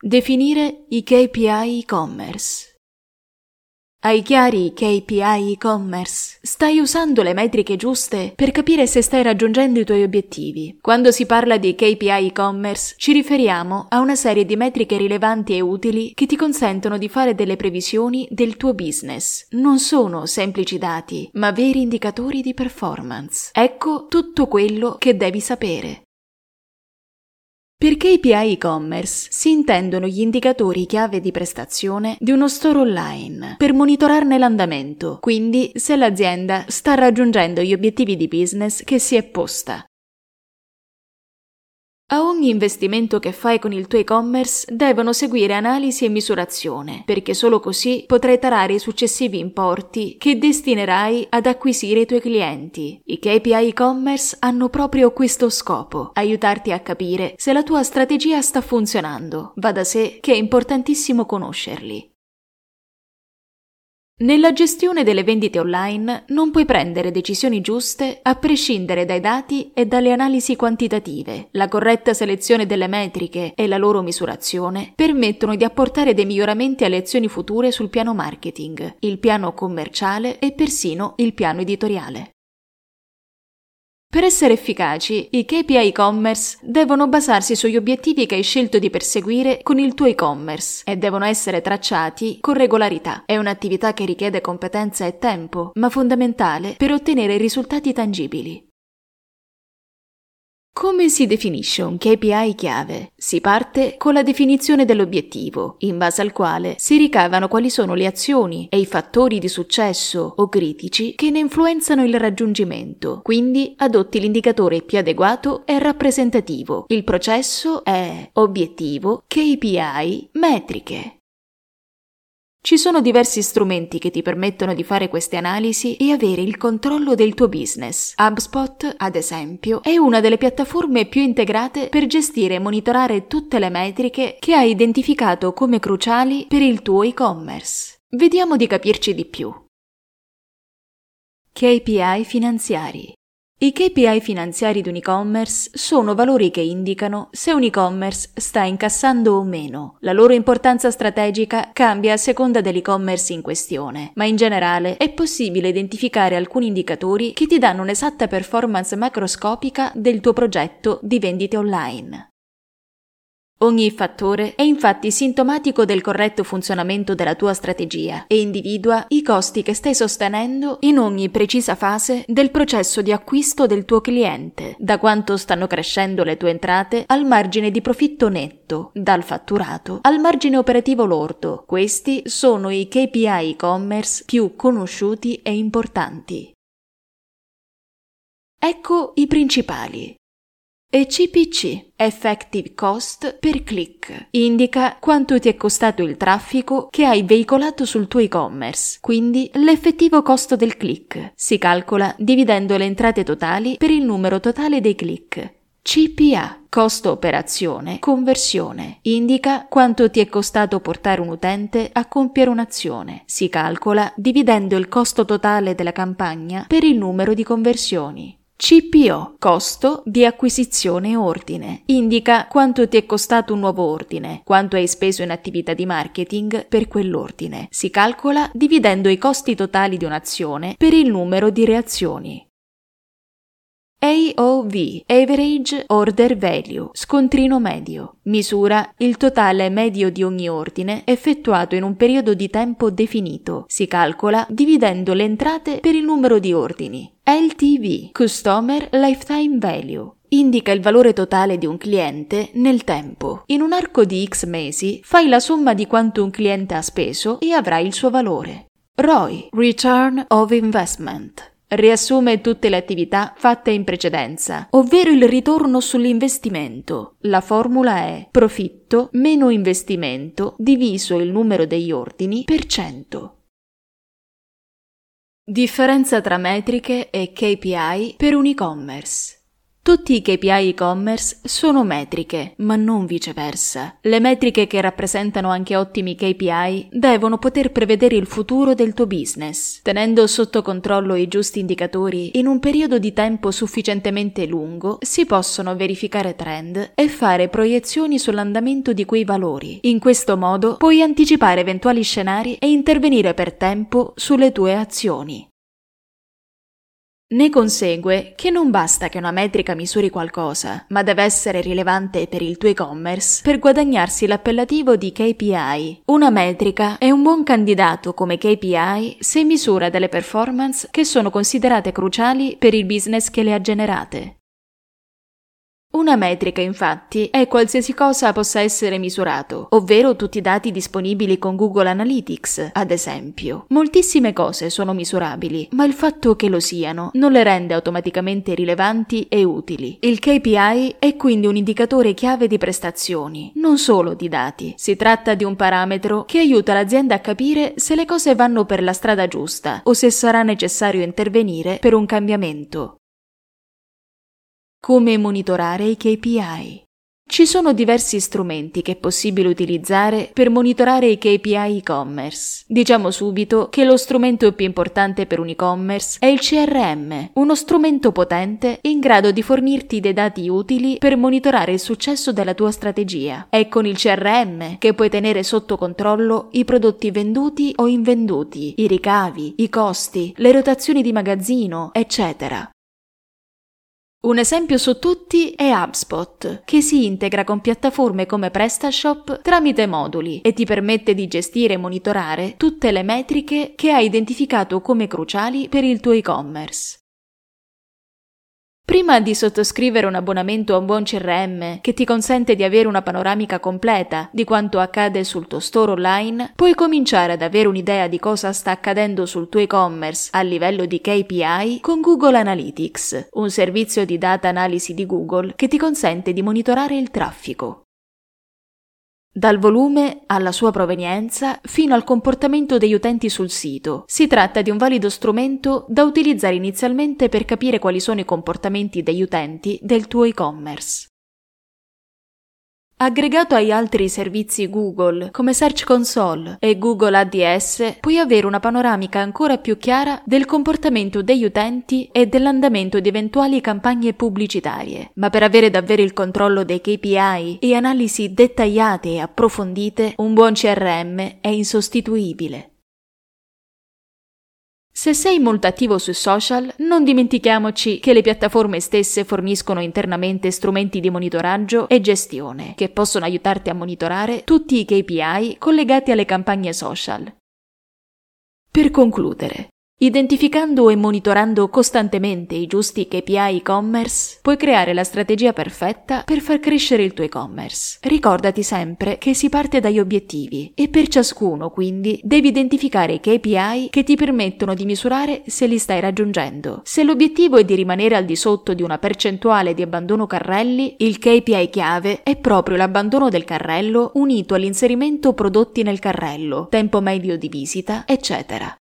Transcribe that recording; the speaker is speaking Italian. Definire i KPI e-commerce. Hai chiari i KPI e-commerce? Stai usando le metriche giuste per capire se stai raggiungendo i tuoi obiettivi. Quando si parla di KPI e-commerce, ci riferiamo a una serie di metriche rilevanti e utili che ti consentono di fare delle previsioni del tuo business. Non sono semplici dati, ma veri indicatori di performance. Ecco tutto quello che devi sapere. Per KPI e-commerce si intendono gli indicatori chiave di prestazione di uno store online per monitorarne l'andamento, quindi se l'azienda sta raggiungendo gli obiettivi di business che si è posta. A ogni investimento che fai con il tuo e-commerce devono seguire analisi e misurazione, perché solo così potrai tarare i successivi importi che destinerai ad acquisire i tuoi clienti. I KPI e-commerce hanno proprio questo scopo: aiutarti a capire se la tua strategia sta funzionando. Va da sé che è importantissimo conoscerli. Nella gestione delle vendite online non puoi prendere decisioni giuste a prescindere dai dati e dalle analisi quantitative. La corretta selezione delle metriche e la loro misurazione permettono di apportare dei miglioramenti alle azioni future sul piano marketing, il piano commerciale e persino il piano editoriale. Per essere efficaci, i KPI e-commerce devono basarsi sugli obiettivi che hai scelto di perseguire con il tuo e-commerce e devono essere tracciati con regolarità. È un'attività che richiede competenza e tempo, ma fondamentale per ottenere risultati tangibili. Come si definisce un KPI chiave? Si parte con la definizione dell'obiettivo, in base al quale si ricavano quali sono le azioni e i fattori di successo o critici che ne influenzano il raggiungimento. Quindi adotti l'indicatore più adeguato e rappresentativo. Il processo è obiettivo, KPI, metriche. Ci sono diversi strumenti che ti permettono di fare queste analisi e avere il controllo del tuo business. HubSpot, ad esempio, è una delle piattaforme più integrate per gestire e monitorare tutte le metriche che hai identificato come cruciali per il tuo e-commerce. Vediamo di capirci di più. KPI finanziari. I KPI finanziari di un e-commerce sono valori che indicano se un e-commerce sta incassando o meno. La loro importanza strategica cambia a seconda dell'e-commerce in questione, ma in generale è possibile identificare alcuni indicatori che ti danno un'esatta performance macroscopica del tuo progetto di vendite online. Ogni fattore è infatti sintomatico del corretto funzionamento della tua strategia e individua i costi che stai sostenendo in ogni precisa fase del processo di acquisto del tuo cliente, da quanto stanno crescendo le tue entrate al margine di profitto netto, dal fatturato al margine operativo lordo. Questi sono i KPI e-commerce più conosciuti e importanti. Ecco i principali. E CPC, Effective Cost per Click, indica quanto ti è costato il traffico che hai veicolato sul tuo e-commerce, quindi l'effettivo costo del click. Si calcola dividendo le entrate totali per il numero totale dei click. CPA, costo operazione, conversione, indica quanto ti è costato portare un utente a compiere un'azione. Si calcola dividendo il costo totale della campagna per il numero di conversioni. CPO, costo di acquisizione ordine, indica quanto ti è costato un nuovo ordine, quanto hai speso in attività di marketing per quell'ordine. Si calcola dividendo i costi totali di un'azione per il numero di reazioni. AOV, Average Order Value, scontrino medio, misura il totale medio di ogni ordine effettuato in un periodo di tempo definito. Si calcola dividendo le entrate per il numero di ordini. LTV, Customer Lifetime Value, indica il valore totale di un cliente nel tempo. In un arco di X mesi fai la somma di quanto un cliente ha speso e avrai il suo valore. ROI, Return on Investment, riassume tutte le attività fatte in precedenza, ovvero il ritorno sull'investimento. La formula è profitto meno investimento diviso il numero degli ordini per 100. Differenza tra metriche e KPI per un e-commerce. Tutti i KPI e-commerce sono metriche, ma non viceversa. Le metriche che rappresentano anche ottimi KPI devono poter prevedere il futuro del tuo business, tenendo sotto controllo i giusti indicatori. In un periodo di tempo sufficientemente lungo si possono verificare trend e fare proiezioni sull'andamento di quei valori. In questo modo puoi anticipare eventuali scenari e intervenire per tempo sulle tue azioni. Ne consegue che non basta che una metrica misuri qualcosa, ma deve essere rilevante per il tuo e-commerce per guadagnarsi l'appellativo di KPI. Una metrica è un buon candidato come KPI se misura delle performance che sono considerate cruciali per il business che le ha generate. Una metrica, infatti, è qualsiasi cosa possa essere misurato, ovvero tutti i dati disponibili con Google Analytics, ad esempio. Moltissime cose sono misurabili, ma il fatto che lo siano non le rende automaticamente rilevanti e utili. Il KPI è quindi un indicatore chiave di prestazioni, non solo di dati. Si tratta di un parametro che aiuta l'azienda a capire se le cose vanno per la strada giusta o se sarà necessario intervenire per un cambiamento. Come monitorare i KPI? Ci sono diversi strumenti che è possibile utilizzare per monitorare i KPI e-commerce. Diciamo subito che lo strumento più importante per un e-commerce è il CRM, uno strumento potente in grado di fornirti dei dati utili per monitorare il successo della tua strategia. È con il CRM che puoi tenere sotto controllo i prodotti venduti o invenduti, i ricavi, i costi, le rotazioni di magazzino, eccetera. Un esempio su tutti è HubSpot, che si integra con piattaforme come PrestaShop tramite moduli e ti permette di gestire e monitorare tutte le metriche che hai identificato come cruciali per il tuo e-commerce. Prima di sottoscrivere un abbonamento a un buon CRM che ti consente di avere una panoramica completa di quanto accade sul tuo store online, puoi cominciare ad avere un'idea di cosa sta accadendo sul tuo e-commerce a livello di KPI con Google Analytics, un servizio di data analisi di Google che ti consente di monitorare il traffico. Dal volume alla sua provenienza fino al comportamento degli utenti sul sito. Si tratta di un valido strumento da utilizzare inizialmente per capire quali sono i comportamenti degli utenti del tuo e-commerce. Aggregato agli altri servizi Google, come Search Console e Google ADS, puoi avere una panoramica ancora più chiara del comportamento degli utenti e dell'andamento di eventuali campagne pubblicitarie. Ma per avere davvero il controllo dei KPI e analisi dettagliate e approfondite, un buon CRM è insostituibile. Se sei molto attivo sui social, non dimentichiamoci che le piattaforme stesse forniscono internamente strumenti di monitoraggio e gestione che possono aiutarti a monitorare tutti i KPI collegati alle campagne social. Per concludere, identificando e monitorando costantemente i giusti KPI e-commerce, puoi creare la strategia perfetta per far crescere il tuo e-commerce. Ricordati sempre che si parte dagli obiettivi e per ciascuno, quindi, devi identificare i KPI che ti permettono di misurare se li stai raggiungendo. Se l'obiettivo è di rimanere al di sotto di una percentuale di abbandono carrelli, il KPI chiave è proprio l'abbandono del carrello unito all'inserimento prodotti nel carrello, tempo medio di visita, eccetera.